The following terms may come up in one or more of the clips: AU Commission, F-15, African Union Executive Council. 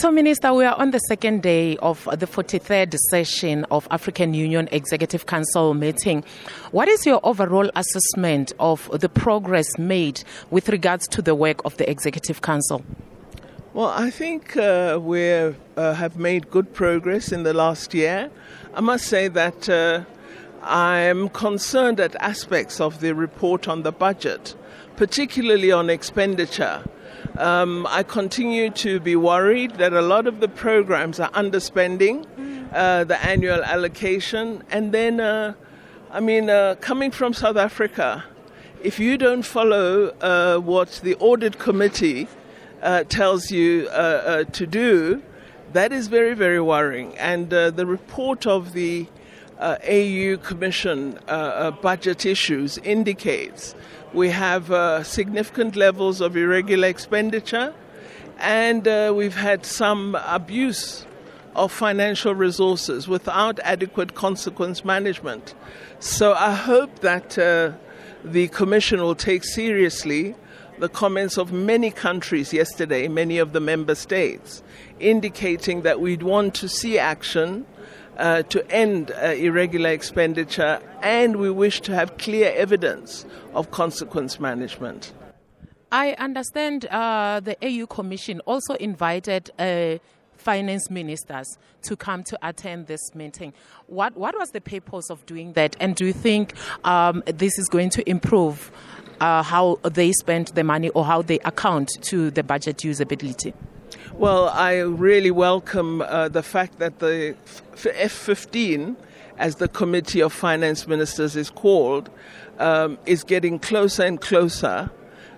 So, Minister, we are on the second day of the 43rd session of African Union Executive Council meeting. What is your overall assessment of the progress made with regards to the work of the Executive Council? Well, I think we have made good progress in the last year. I must say that I'm concerned at aspects of the report on the budget, particularly on expenditure. I continue to be worried that a lot of the programs are underspending the annual allocation. And then, coming from South Africa, if you don't follow what the audit committee tells you to do, that is very, very worrying. And the report of the AU Commission budget issues indicates we have significant levels of irregular expenditure, and we've had some abuse of financial resources without adequate consequence management. So I hope that the Commission will take seriously the comments of many countries yesterday, many of the member states, indicating that we'd want to see action to end irregular expenditure, and we wish to have clear evidence of consequence management. I understand the AU Commission also invited finance ministers to come to attend this meeting. What was the purpose of doing that, and do you think this is going to improve how they spend the money or how they account to the budget usability? Well, I really welcome the fact that the F-15, as the Committee of Finance Ministers is called, is getting closer and closer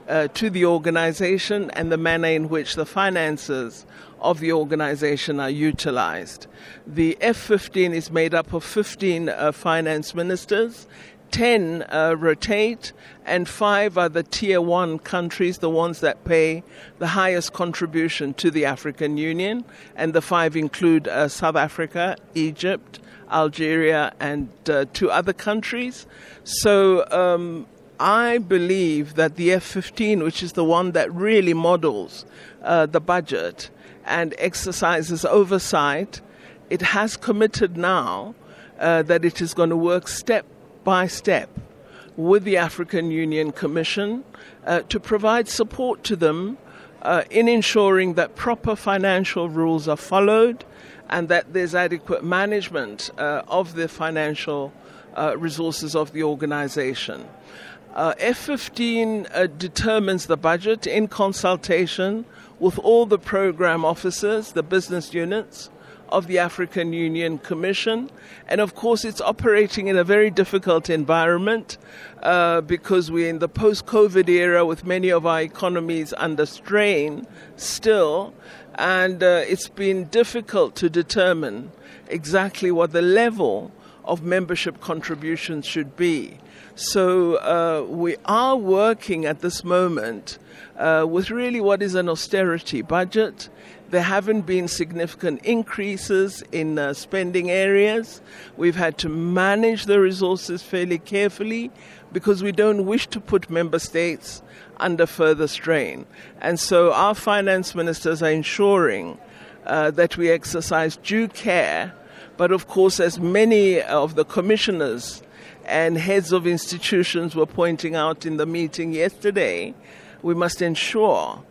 to the organization and the manner in which the finances of the organization are utilized. The F-15 is made up of 15 finance ministers. 10 rotate, and 5 are the tier 1 countries, the ones that pay the highest contribution to the African Union, and the 5 include South Africa, Egypt, Algeria, and 2 other countries. So I believe that the F-15, which is the one that really models the budget and exercises oversight, it has committed now that it is going to work step by step with the African Union Commission to provide support to them in ensuring that proper financial rules are followed and that there's adequate management of the financial resources of the organization. F-15 determines the budget in consultation with all the program officers, the business units of the African Union Commission, and of course it's operating in a very difficult environment because we're in the post-COVID era with many of our economies under strain still, and it's been difficult to determine exactly what the level of membership contributions should be. So we are working at this moment with really what is an austerity budget. There haven't been significant increases in spending areas. We've had to manage the resources fairly carefully because we don't wish to put member states under further strain. And so our finance ministers are ensuring that we exercise due care. But of course, as many of the commissioners and heads of institutions were pointing out in the meeting yesterday, we must ensure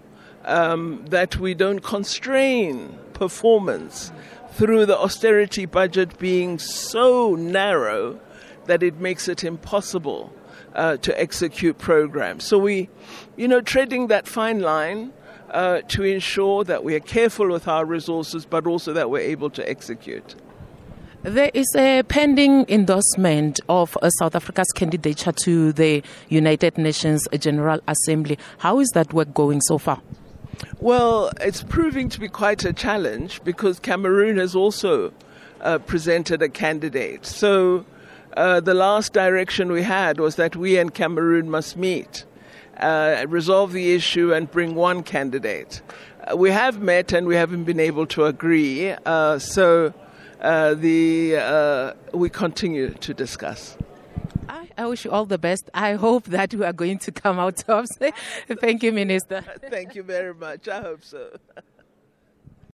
that we don't constrain performance through the austerity budget being so narrow that it makes it impossible to execute programs. So we, treading that fine line to ensure that we are careful with our resources, but also that we're able to execute. There is a pending endorsement of South Africa's candidature to the United Nations General Assembly. How is that work going so far? Well, it's proving to be quite a challenge because Cameroon has also presented a candidate. So the last direction we had was that we and Cameroon must meet, resolve the issue and bring one candidate. We have met and we haven't been able to agree. We continue to discuss. I wish you all the best. I hope that we are going to come out tops. Thank you, Minister. Thank you very much. I hope so.